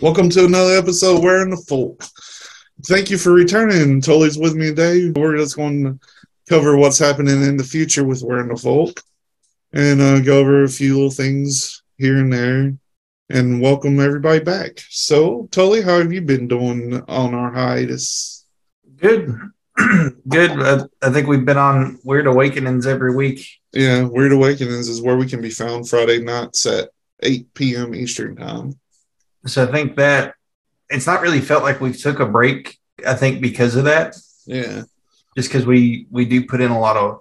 Welcome to another episode of Wearing the Folk. Thank you for returning. Tully's with me today. We're just going to cover what's happening in the future with Wearing the Folk and go over a few little things here and there and welcome everybody back. So, Tully, how have you been doing on our hiatus? Good. Good. I think we've been on Weird Awakenings every week. Yeah, Weird Awakenings is where we can be found Friday nights at 8 p.m. Eastern time. So I think that it's not really felt like we took a break, I think, because of that. Yeah. Just because we do put in a lot of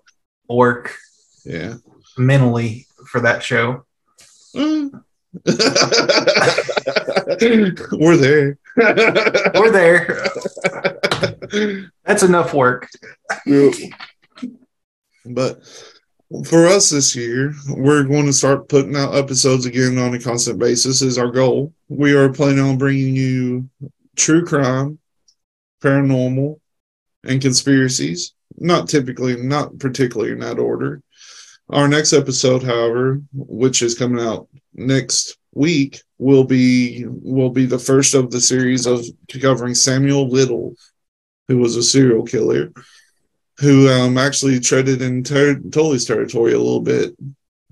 work mentally for that show. Mm. We're there. We're there. That's enough work. Yep. But for us this year, we're going to start putting out episodes again on a constant basis is our goal. We are planning on bringing you true crime, paranormal, and conspiracies. Not particularly in that order. Our next episode, however, which is coming out next week, will be the first of the series of covering Samuel Little, who was a serial killer, who actually treaded in Tully's territory a little bit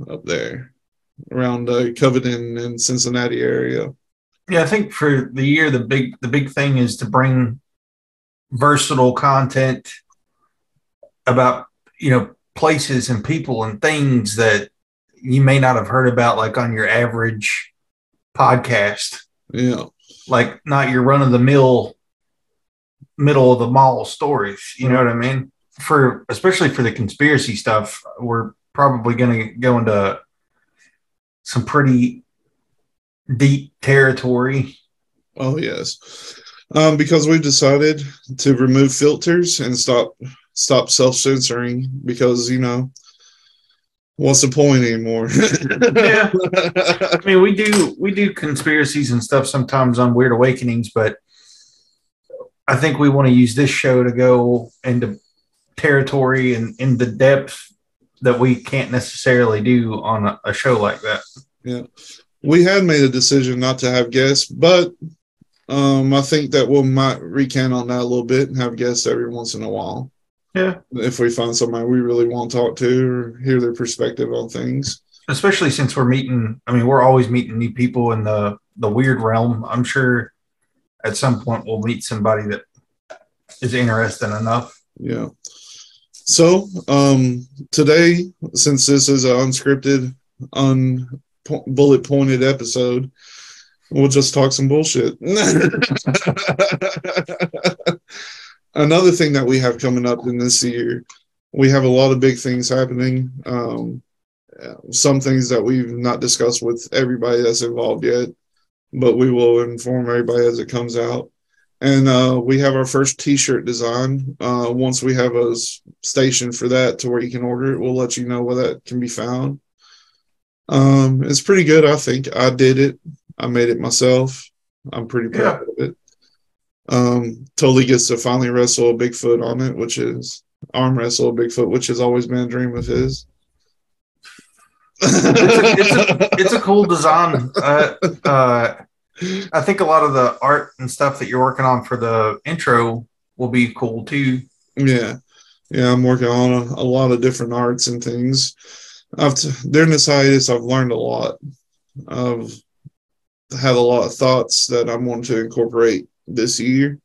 up there around Covington and Cincinnati area. Yeah, I think for the year, the big thing is to bring versatile content about, places and people and things that you may not have heard about, like on your average podcast. Yeah. Like not your run-of-the-mill, middle-of-the-mall stories. You know what I mean? Especially for the conspiracy stuff, we're probably going to go into some pretty deep territory. Oh yes, because we've decided to remove filters and stop self-censoring because what's the point anymore? Yeah, I mean we do conspiracies and stuff sometimes on Weird Awakenings, but I think we want to use this show to go into territory and in the depth that we can't necessarily do on a show like that. Yeah, we had made a decision not to have guests, but I think that we might recant on that a little bit and have guests every once in a while. Yeah, if we find somebody we really want to talk to or hear their perspective on things, especially since we're always meeting new people in the weird realm. I'm sure at some point we'll meet somebody that is interesting enough. Yeah. So today, since this is an unscripted, bullet-pointed episode, we'll just talk some bullshit. Another thing that we have coming up in this year, we have a lot of big things happening. Some things that we've not discussed with everybody that's involved yet, but we will inform everybody as it comes out. And we have our first T-shirt design. Once we have a station for that to where you can order it, we'll let you know where that can be found. It's pretty good, I think. I did it. I made it myself. I'm pretty proud of it. Tully gets to finally wrestle a Bigfoot on it, which has always been a dream of his. It's a cool design. I think a lot of the art and stuff that you're working on for the intro will be cool too. Yeah. Yeah, I'm working on a lot of different arts and things. During this hiatus, I've learned a lot. I've had a lot of thoughts that I'm wanting to incorporate this year.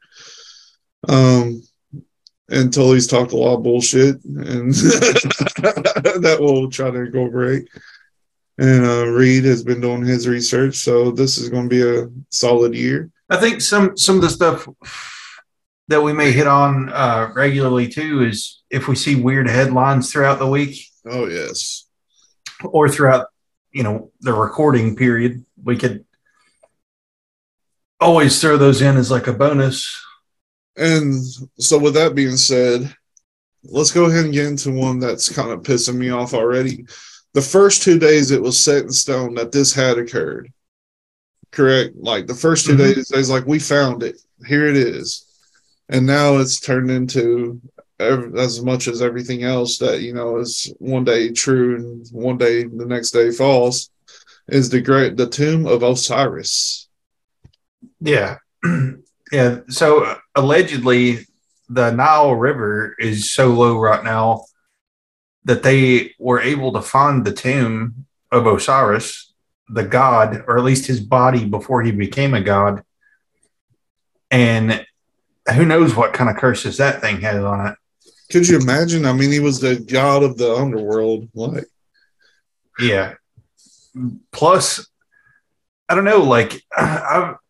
And Tully's talked a lot of bullshit, and that we'll try to incorporate. And Reed has been doing his research, so this is going to be a solid year. I think some of the stuff that we may hit on regularly, too, is if we see weird headlines throughout the week. Oh, yes. Or throughout, the recording period, we could always throw those in as like a bonus. And so with that being said, let's go ahead and get into one that's kind of pissing me off already. The first 2 days, it was set in stone that this had occurred. Correct? Like, the first 2 days, it's like, we found it. Here it is. And now it's turned into as much as everything else that, is one day true and one day, the next day false, is the tomb of Osiris. Yeah. Yeah. So allegedly, the Nile River is so low right now that they were able to find the tomb of Osiris, the god, or at least his body before he became a god. And who knows what kind of curses that thing has on it. Could you imagine? I mean, he was the god of the underworld. Like, yeah. Plus, I don't know, like,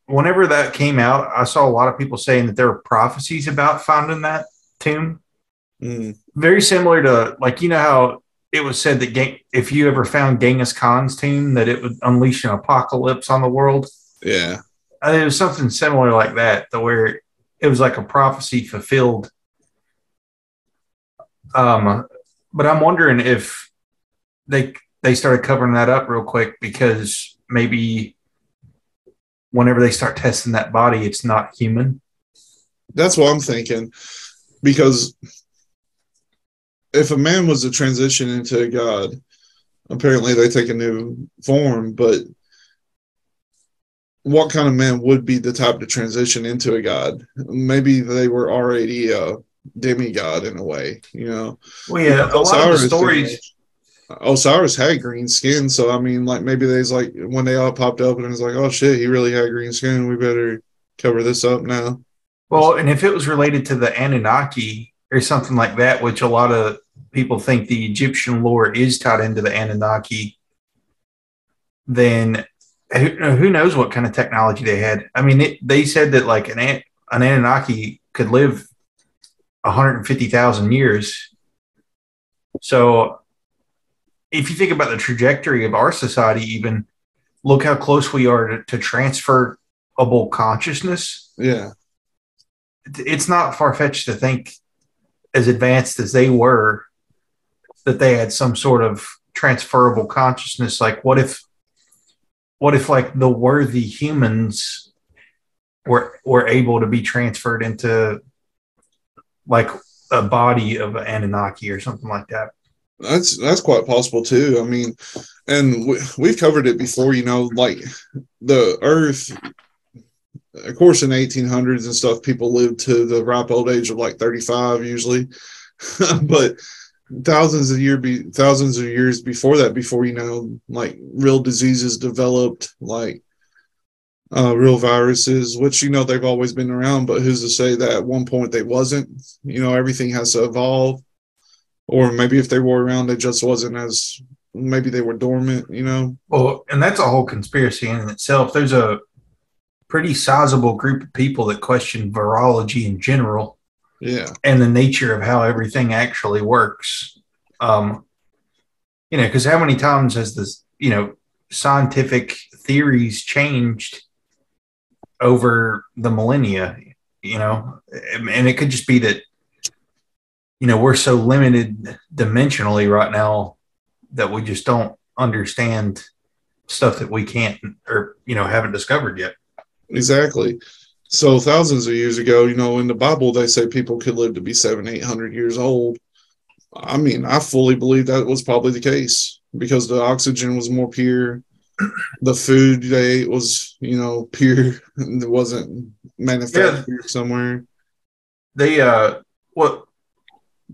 whenever that came out, I saw a lot of people saying that there were prophecies about finding that tomb. Mm. Very similar to, like, you know how it was said that if you ever found Genghis Khan's tomb, that it would unleash an apocalypse on the world. Yeah. I mean, it was something similar like that, to where it was like a prophecy fulfilled. But I'm wondering if they started covering that up real quick because maybe whenever they start testing that body, it's not human. That's what I'm thinking. Because if a man was to transition into a god, apparently they take a new form, but what kind of man would be the type to transition into a god? Maybe they were already a demigod in a way, you know? Well, yeah, a lot of the stories... Osiris had green skin, so I mean, like, maybe they's like when they all popped up and it's like, oh shit, he really had green skin. We better cover this up now. Well, and if it was related to the Anunnaki or something like that, which a lot of people think the Egyptian lore is tied into the Anunnaki, then who knows what kind of technology they had? I mean, they said that like an Anunnaki could live 150,000 years, so. If you think about the trajectory of our society, even look how close we are to transferable consciousness. Yeah. It's not far-fetched to think, as advanced as they were, that they had some sort of transferable consciousness. Like, what if like the worthy humans were able to be transferred into like a body of an Anunnaki or something like that? That's quite possible too. I mean, and we've covered it before, you know, like the Earth, of course, in the 1800s and stuff, people lived to the ripe old age of like 35 usually, but thousands of years before that, before, you know, like real diseases developed, like real viruses, which, you know, they've always been around, but who's to say that at one point they wasn't? You know, everything has to evolve. Or maybe if they were around, they just wasn't as, maybe they were dormant, you know? Well, and that's a whole conspiracy in itself. There's a pretty sizable group of people that question virology in general. Yeah. And the nature of how everything actually works. You know, because how many times has this, you know, scientific theories changed over the millennia, you know? And it could just be that, you know, we're so limited dimensionally right now that we just don't understand stuff that we can't, or, you know, haven't discovered yet. Exactly. So thousands of years ago, you know, in the Bible, they say people could live to be 700-800 years old. I mean, I fully believe that was probably the case because the oxygen was more pure. The food they ate was, you know, pure. It wasn't manufactured somewhere. They,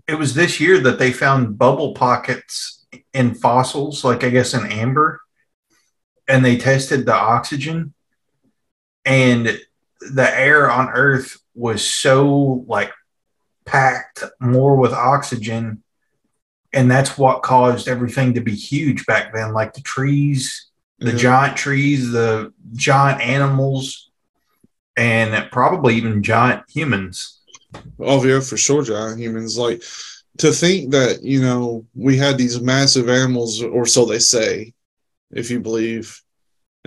it was this year that they found bubble pockets in fossils, like I guess in amber, and they tested the oxygen, and the air on Earth was so like packed more with oxygen, and that's what caused everything to be huge back then, like the trees, the giant trees, the giant animals, and probably even giant humans. Oh yeah, for sure, giant humans. Like, to think that, you know, we had these massive animals, or so they say, if you believe,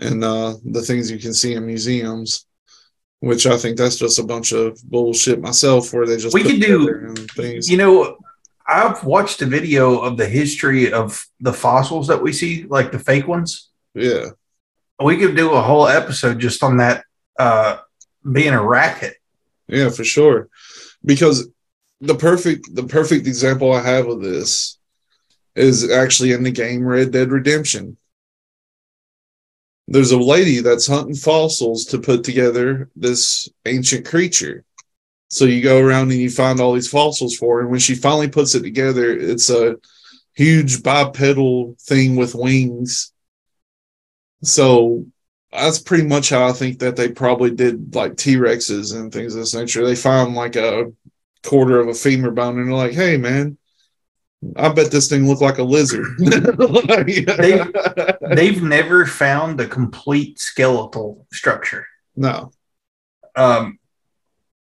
and the things you can see in museums, which I think that's just a bunch of bullshit myself, where they just we could do things. You know, I've watched a video of the history of the fossils that we see, like the fake ones. Yeah, we could do a whole episode just on that being a racket. Yeah, for sure. Because the perfect example I have of this is actually in the game Red Dead Redemption. there's a lady that's hunting fossils to put together this ancient creature. So you go around and you find all these fossils for her. And when she finally puts it together, it's a huge bipedal thing with wings. So that's pretty much how I think that they probably did like T-Rexes and things of this nature. They find like a quarter of a femur bone and they're like, hey, man, I bet this thing looked like a lizard. They've never found a complete skeletal structure. No.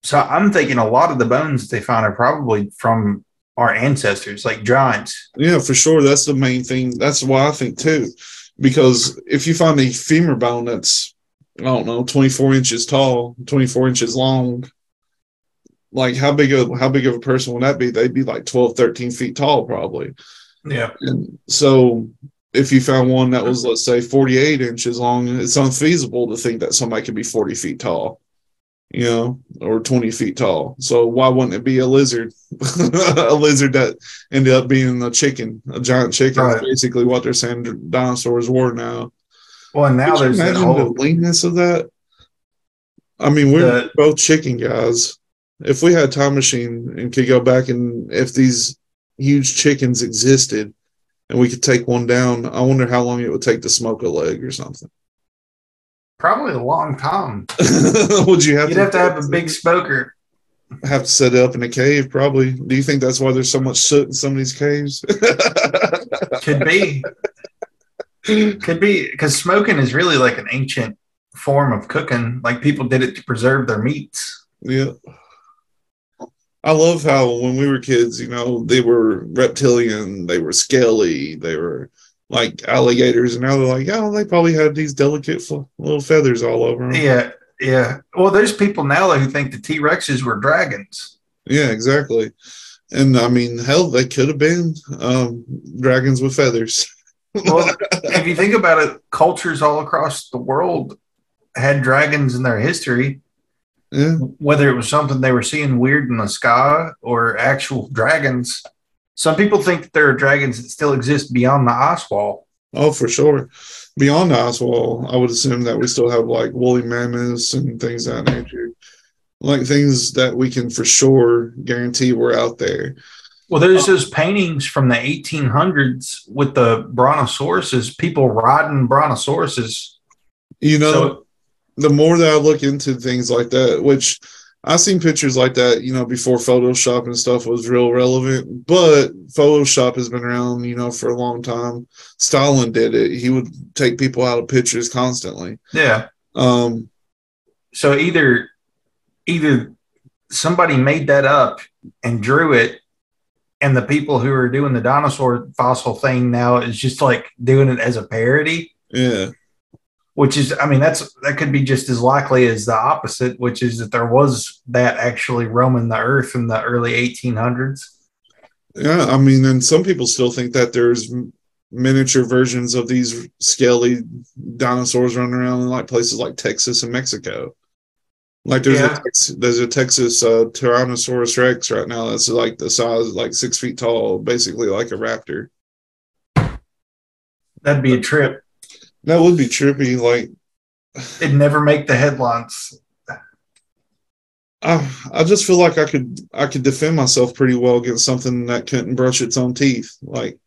So I'm thinking a lot of the bones they found are probably from our ancestors, like giants. Yeah, for sure. That's the main thing. That's why I think, too. Because if you find a femur bone that's, I don't know, 24 inches tall, 24 inches long, like how big of a person would that be? They'd be like 12, 13 feet tall, probably. Yeah. And so if you found one that was, let's say, 48 inches long, it's unfeasible to think that somebody could be 40 feet tall, you know, or 20 feet tall. So why wouldn't it be a lizard? A lizard that ended up being a chicken, a giant chicken, right. Basically what they're saying dinosaurs were now. Well, and now there's that whole leanness of that. I mean, we're both chicken guys. If we had a time machine and could go back, and if these huge chickens existed and we could take one down, I wonder how long it would take to smoke a leg or something. Probably a long time. You'd have to have a big smoker. Have to set it up in a cave, probably. Do you think that's why there's so much soot in some of these caves? Could be. Could be. Because smoking is really like an ancient form of cooking. Like people did it to preserve their meats. Yeah. I love how when we were kids, you know, they were reptilian, they were scaly, they were like alligators, and now they're like, oh, they probably had these delicate little feathers all over them. Yeah, yeah. Well, there's people now who think the T-Rexes were dragons. Yeah, exactly. And, I mean, hell, they could have been dragons with feathers. Well, if you think about it, cultures all across the world had dragons in their history. Yeah. Whether it was something they were seeing weird in the sky or actual dragons. Some people think that there are dragons that still exist beyond the ice wall. Oh, for sure. Beyond the ice wall, I would assume that we still have, like, woolly mammoths and things of that nature. Like, things that we can for sure guarantee were out there. Well, there's those paintings from the 1800s with the brontosauruses, people riding brontosauruses. You know, so, the more that I look into things like that, which I've seen pictures like that, you know, before Photoshop and stuff was real relevant, but Photoshop has been around, you know, for a long time. Stalin did it. He would take people out of pictures constantly. Yeah. So either somebody made that up and drew it, and the people who are doing the dinosaur fossil thing now is just like doing it as a parody. Yeah. Which is, I mean, that could be just as likely as the opposite, which is that there was that actually roaming the earth in the early 1800s. Yeah, I mean, and some people still think that there's miniature versions of these scaly dinosaurs running around in like places like Texas and Mexico. Like there's a Texas Tyrannosaurus Rex right now that's like the size, like 6 feet tall, basically like a raptor. That'd be a trip. That would be trippy. Like, it'd never make the headlines. I just feel like I could defend myself pretty well against something that couldn't brush its own teeth. Like,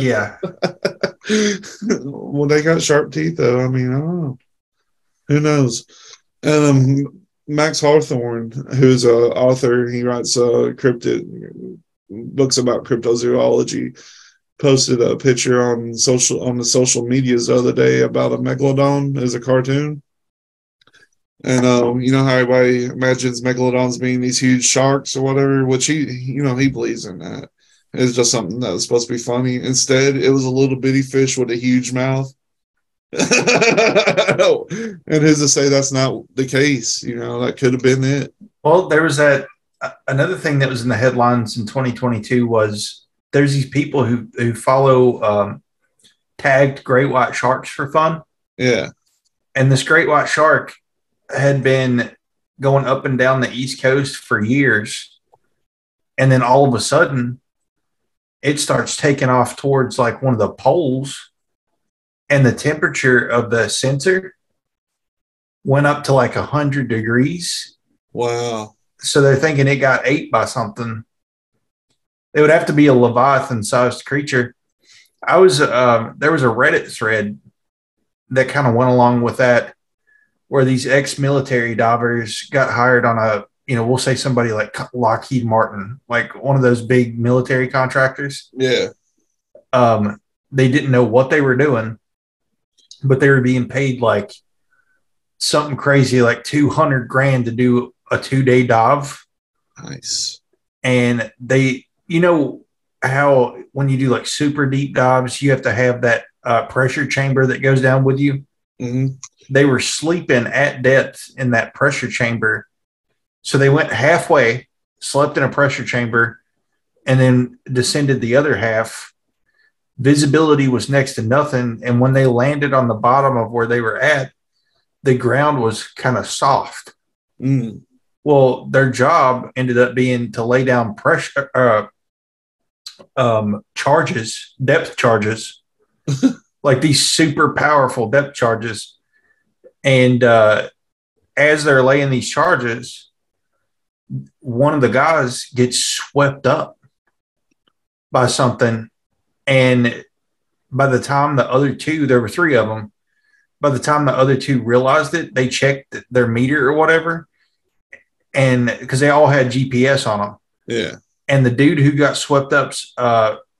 yeah. Well, they got sharp teeth, though. I mean, I don't know. Who knows? And Max Hawthorne, who's an author, he writes cryptid books about cryptozoology. Posted a picture on the social medias the other day about a megalodon as a cartoon. And you know how everybody imagines megalodons being these huge sharks or whatever, which he believes in that. It's just something that was supposed to be funny. Instead, it was a little bitty fish with a huge mouth. And who's to say that's not the case? You know, that could have been it. Well, there was that another thing that was in the headlines in 2022 was there's these people who follow tagged great white sharks for fun. Yeah. And this great white shark had been going up and down the East Coast for years. And then all of a sudden, it starts taking off towards like one of the poles and the temperature of the sensor went up to like 100 degrees. Wow. So they're thinking it got ate by something. It would have to be a Leviathan-sized creature. I was there was a Reddit thread that kind of went along with that, where these ex-military divers got hired on a, you know, we'll say somebody like Lockheed Martin, like one of those big military contractors. Yeah. They didn't know what they were doing, but they were being paid like something crazy, like $200,000 to do a 2-day dive. Nice. And they, you know how when you do like super deep dives, you have to have that pressure chamber that goes down with you. Mm-hmm. They were sleeping at depth in that pressure chamber. So they went halfway, slept in a pressure chamber, and then descended the other half. Visibility was next to nothing. And when they landed on the bottom of where they were at, the ground was kind of soft. Mm. Well, their job ended up being to lay down pressure charges, depth charges, like these super powerful depth charges. And as they're laying these charges, one of the guys gets swept up by something. And by the time the other two, there were three of them, by the time the other two realized it, they checked their meter or whatever, and because they all had GPS on them. Yeah. And the dude who got swept up's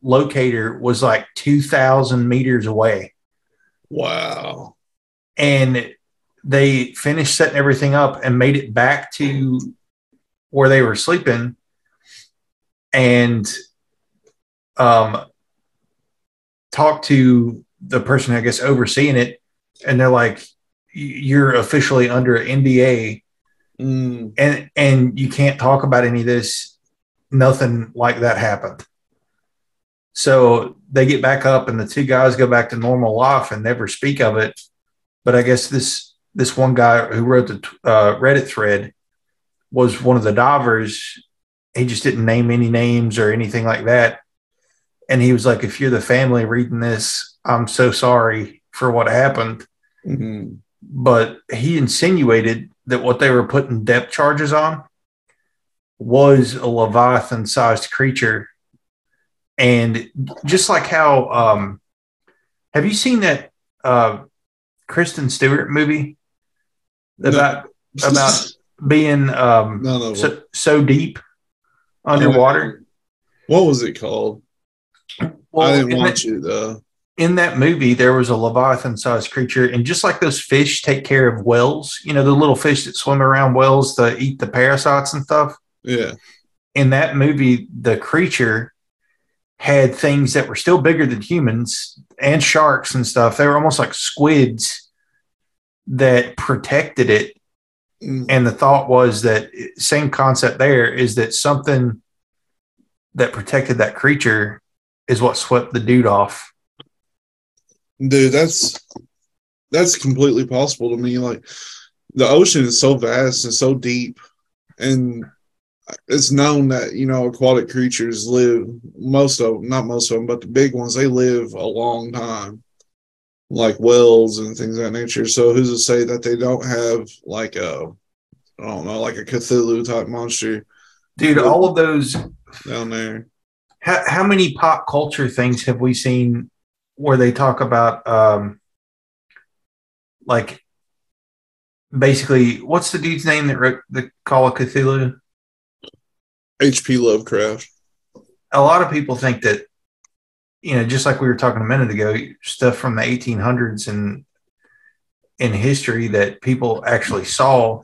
locator was like 2,000 meters away. Wow. And they finished setting everything up and made it back to where they were sleeping. And talked to the person, I guess, overseeing it. And they're like, you're officially under NDA, and you can't talk about any of this. Nothing like that happened. So they get back up, and the two guys go back to normal life and never speak of it. But I guess this one guy who wrote the Reddit thread was one of the divers. He just didn't name any names or anything like that. And he was like, if you're the family reading this, I'm so sorry for what happened. Mm-hmm. But he insinuated that what they were putting depth charges on was a Leviathan-sized creature. And just like how have you seen that Kristen Stewart movie about being so deep underwater? What was it called? Well, I didn't watch it, though. In that movie, there was a Leviathan-sized creature, and just like those fish take care of whales, you know, the little fish that swim around whales to eat the parasites and stuff. Yeah. In that movie, the creature had things that were still bigger than humans and sharks and stuff. They were almost like squids that protected it. Mm. And the thought was that same concept there is that something that protected that creature is what swept the dude off. Dude, that's completely possible to me. Like, the ocean is so vast and so deep, and it's known that, you know, aquatic creatures live, most of them, not most of them, but the big ones, they live a long time, like whales and things of that nature. So who's to say that they don't have like a Cthulhu type monster? Dude, all of those down there. How many pop culture things have we seen where they talk about like basically, what's the dude's name that wrote the Call of Cthulhu? H.P. Lovecraft. A lot of people think that, you know, just like we were talking a minute ago, stuff from the 1800s and in history that people actually saw.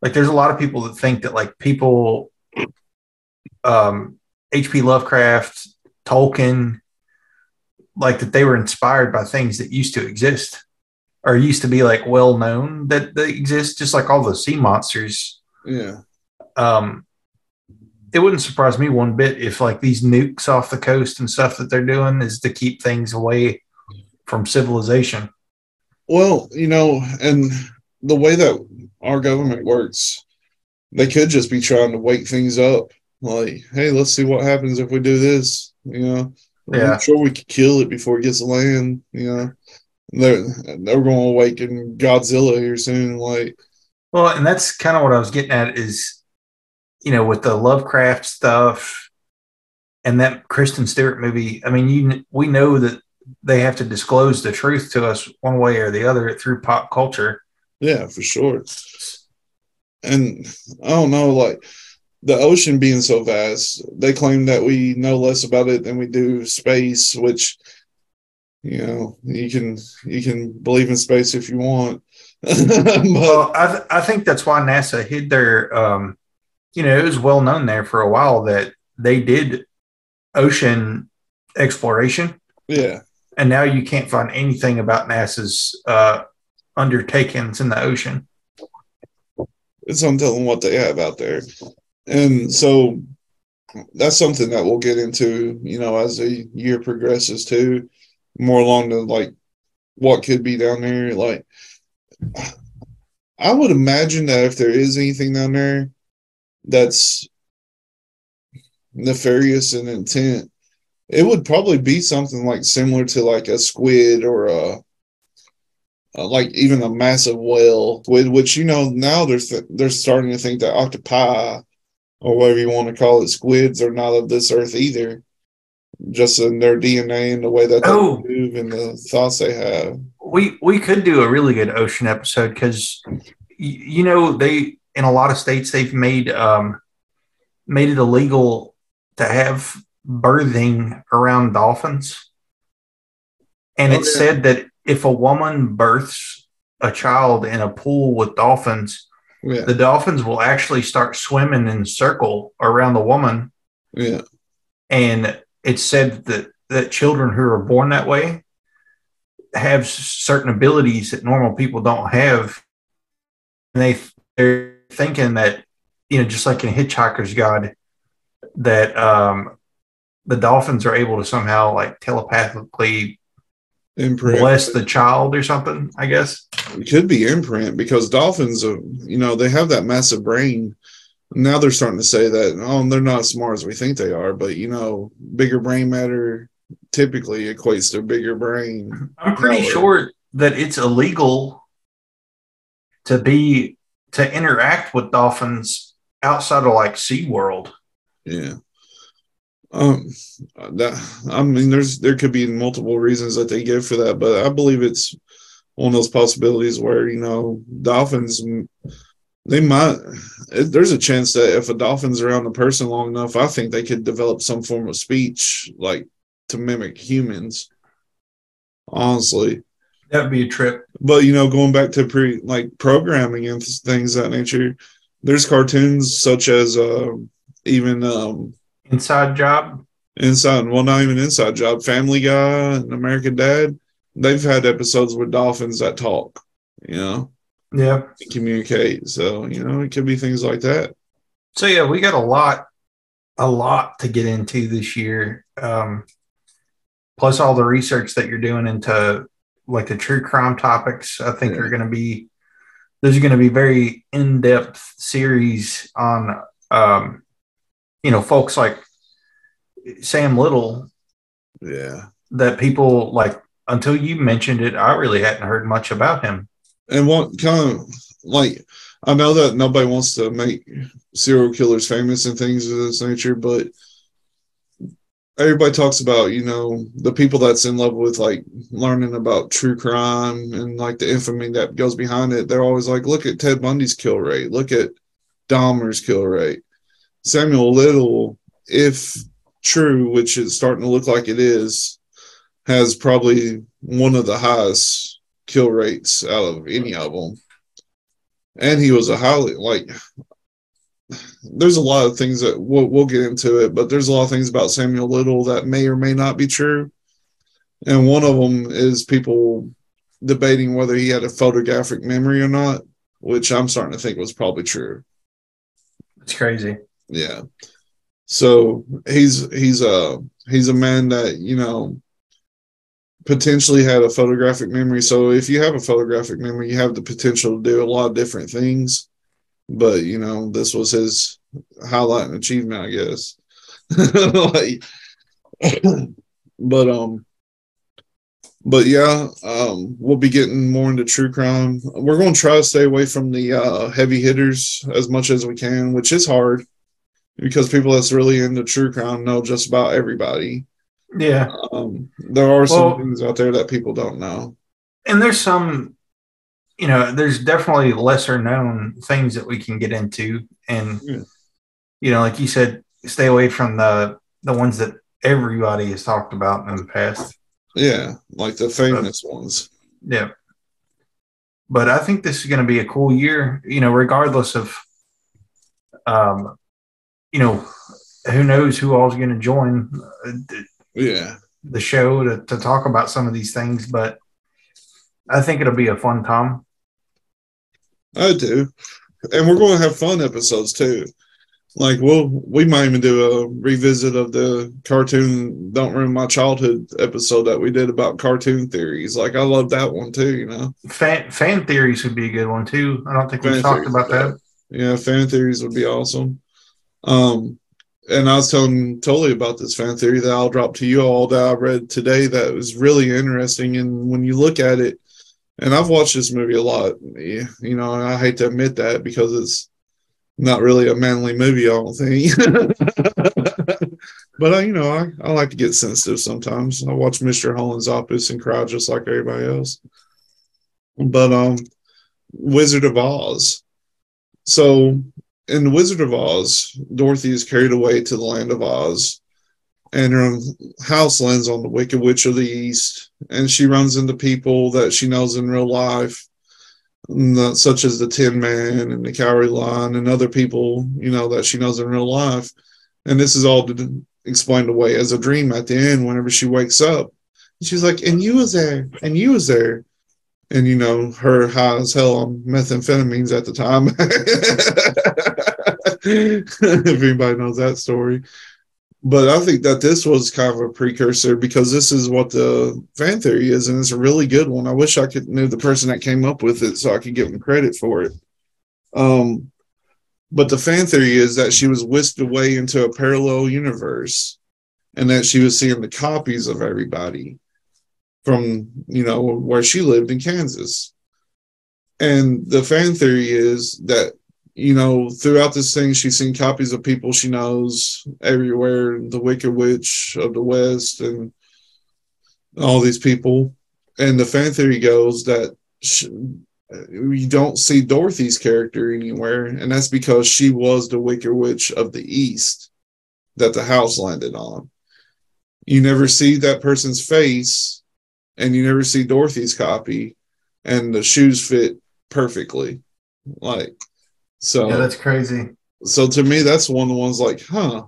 Like, there's a lot of people that think that like people, H.P. Lovecraft, Tolkien, like that they were inspired by things that used to exist or used to be like well known that they exist, just like all the sea monsters. Yeah. It wouldn't surprise me one bit if like these nukes off the coast and stuff that they're doing is to keep things away from civilization. Well, you know, and the way that our government works, they could just be trying to wake things up. Like, hey, let's see what happens if we do this, you know. Yeah. I'm sure we could kill it before it gets to land, you know. they're going to awaken Godzilla here soon. Like, well, and that's kind of what I was getting at is, you know, with the Lovecraft stuff and that Kristen Stewart movie. I mean, we know that they have to disclose the truth to us one way or the other through pop culture. Yeah, for sure. And I don't know, like the ocean being so vast, they claim that we know less about it than we do space, which, you know, you can believe in space if you want. But, well, I think that's why NASA hid their, you know, it was well known there for a while that they did ocean exploration. Yeah. And now you can't find anything about NASA's undertakings in the ocean. It's untelling what they have out there. And so that's something that we'll get into, you know, as the year progresses too, more along to like what could be down there. Like, I would imagine that if there is anything down there that's nefarious in intent, it would probably be something like similar to like a squid or like even a massive whale, which, you know, now they're starting to think that octopi or whatever you want to call it, squids, are not of this earth either, just in their DNA and the way that they move and the thoughts they have. We could do a really good ocean episode because, you know, they in a lot of states they've made made it illegal to have birthing around dolphins, and it said that if a woman births a child in a pool with dolphins, the dolphins will actually start swimming in a circle around the woman. Yeah, and it's said that children who are born that way have certain abilities that normal people don't have, and they're thinking that, you know, just like in Hitchhiker's Guide, that the dolphins are able to somehow like telepathically imprint, bless the child or something, I guess. It could be imprint because dolphins are, you know, they have that massive brain. Now they're starting to say that, oh, they're not as smart as we think they are, but, you know, bigger brain matter typically equates to bigger brain. I'm pretty sure that it's illegal to interact with dolphins outside of like Sea World. Yeah. I mean, there could be multiple reasons that they give for that, but I believe it's one of those possibilities where, you know, dolphins, there's a chance that if a dolphin's around a person long enough, I think they could develop some form of speech, like to mimic humans. Honestly, that'd be a trip. But, you know, going back to programming and things of that nature, there's cartoons such as, Inside Job? Not even Inside Job. Family Guy and American Dad, they've had episodes with dolphins that talk, you know? Yeah. Communicate. So, you know, it could be things like that. So, yeah, we got a lot to get into this year. Plus all the research that you're doing into, like, the true crime topics, I think are going to be, there's going to be very in-depth series on, you know, folks like Sam Little. Yeah. That people like, until you mentioned it, I really hadn't heard much about him. And what kind of like, I know that nobody wants to make serial killers famous and things of this nature, but everybody talks about, you know, the people that's in love with like learning about true crime and like the infamy that goes behind it. They're always like, look at Ted Bundy's kill rate, look at Dahmer's kill rate. Samuel Little, if true, which is starting to look like it is, has probably one of the highest kill rates out of any of them. And he was a highly, like, there's a lot of things that we'll get into it, but there's a lot of things about Samuel Little that may or may not be true. And one of them is people debating whether he had a photographic memory or not, which I'm starting to think was probably true. It's crazy. Yeah. So he's a man that, you know, potentially had a photographic memory. So if you have a photographic memory, you have the potential to do a lot of different things. But, you know, this was his highlight and achievement, I guess. But But yeah, we'll be getting more into true crime. We're going to try to stay away from the heavy hitters as much as we can, which is hard because people that's really into true crime know just about everybody. Yeah. There are some things out there that people don't know. And there's some, you know, there's definitely lesser known things that we can get into. And, you know, like you said, stay away from the ones that everybody has talked about in the past. Yeah, like the famous ones. Yeah. But I think this is going to be a cool year, you know, regardless of, you know, who knows who all's going to join the show to talk about some of these things. But I think it'll be a fun time. I do. And we're going to have fun episodes, too. Like, we might even do a revisit of the cartoon Don't Ruin My Childhood episode that we did about cartoon theories. Like, I love that one, too, you know. Fan theories would be a good one, too. I don't think we've talked about that. Yeah, fan theories would be awesome. And I was telling Tully about this fan theory that I'll drop to you all that I read today that was really interesting. And when you look at it, and I've watched this movie a lot, you know, and I hate to admit that because it's not really a manly movie, I don't think. But, you know, I like to get sensitive sometimes. I watch Mr. Holland's Opus and cry just like everybody else. But Wizard of Oz. So in The Wizard of Oz, Dorothy is carried away to the land of Oz. And her house lands on the Wicked Witch of the East. And she runs into people that she knows in real life, such as the Tin Man and the Cowardly Lion and other people, you know, that she knows in real life. And this is all explained away as a dream at the end whenever she wakes up. She's like, and you was there, and you was there. And, you know, her high as hell on methamphetamines at the time. If anybody knows that story. But I think that this was kind of a precursor because this is what the fan theory is, and it's a really good one. I wish I could know the person that came up with it so I could give them credit for it. But the fan theory is that she was whisked away into a parallel universe and that she was seeing the copies of everybody from, you know, where she lived in Kansas. And the fan theory is that, you know, throughout this thing, she's seen copies of people she knows everywhere, the Wicked Witch of the West and all these people. And the fan theory goes that you don't see Dorothy's character anywhere, and that's because she was the Wicked Witch of the East that the house landed on. You never see that person's face, and you never see Dorothy's copy, and the shoes fit perfectly. Like, so yeah, that's crazy. So to me, that's one of the ones like, huh?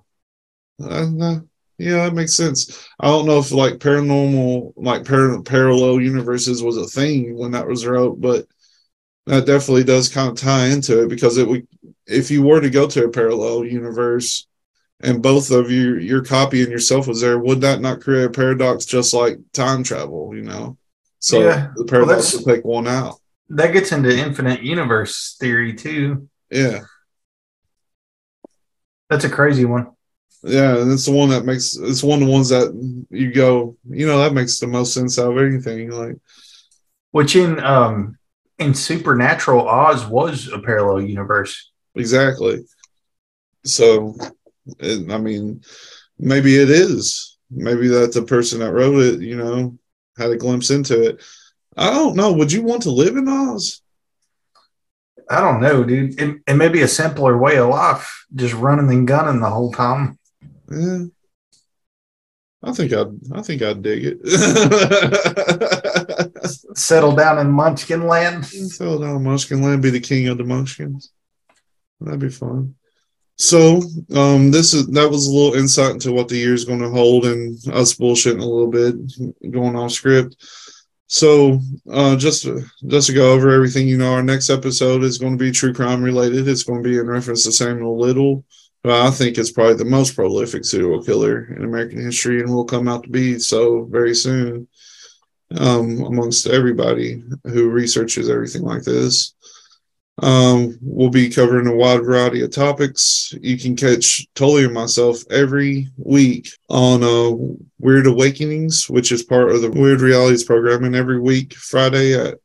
Yeah, that makes sense. I don't know if like paranormal, like parallel universes was a thing when that was wrote, but that definitely does kind of tie into it because it would, if you were to go to a parallel universe and both of you, your copy and yourself was there, would that not create a paradox just like time travel? You know, so yeah. The paradox would take one out. That gets into infinite universe theory too. Yeah. That's a crazy one. Yeah, and it's the one that makes, it's one of the ones that you go, you know, that makes the most sense out of anything. Like, which in Supernatural, Oz was a parallel universe. Exactly. So, I mean, maybe it is. Maybe that the person that wrote it, you know, had a glimpse into it. I don't know. Would you want to live in Oz? I don't know, dude. It may be a simpler way of life, just running and gunning the whole time. Yeah, I think I'd dig it. Settle down in Munchkin Land. Settle down in Munchkin Land. Be the king of the Munchkins. That'd be fun. So, that was a little insight into what the year's going to hold, and us bullshitting a little bit, going off script. So just to go over everything, you know, our next episode is going to be true crime related. It's going to be in reference to Samuel Little, who I think is probably the most prolific serial killer in American history and will come out to be so very soon amongst everybody who researches everything like this. We'll be covering a wide variety of topics. You can catch Tully and myself every week on Weird Awakenings, which is part of the Weird Realities program, and every week, Friday at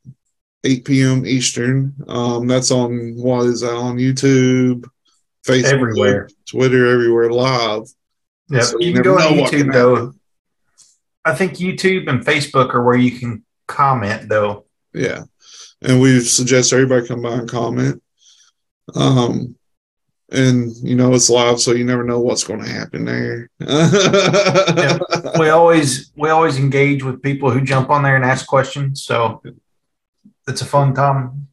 8 p.m. Eastern. That's on, what is that, on YouTube, Facebook, everywhere. Twitter, everywhere, live. Yeah, so you can go on YouTube, though. I think YouTube and Facebook are where you can comment, though. Yeah. And we've suggested everybody come by and comment. And, you know, it's live, so you never know what's going to happen there. Yeah, we always engage with people who jump on there and ask questions, so it's a fun time.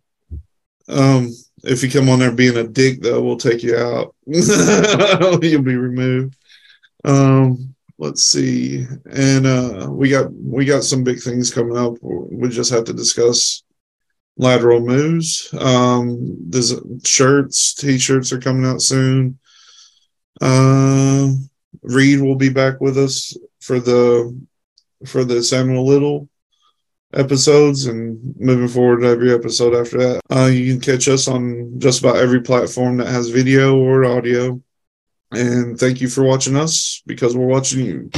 If you come on there being a dick, though, we'll take you out. You'll be removed. Let's see. And we got some big things coming up. We just have to discuss lateral moves. There's shirts, t-shirts are coming out soon. Reed will be back with us for the Samuel Little episodes, and moving forward every episode after that. You can catch us on just about every platform that has video or audio. And thank you for watching us, because we're watching you.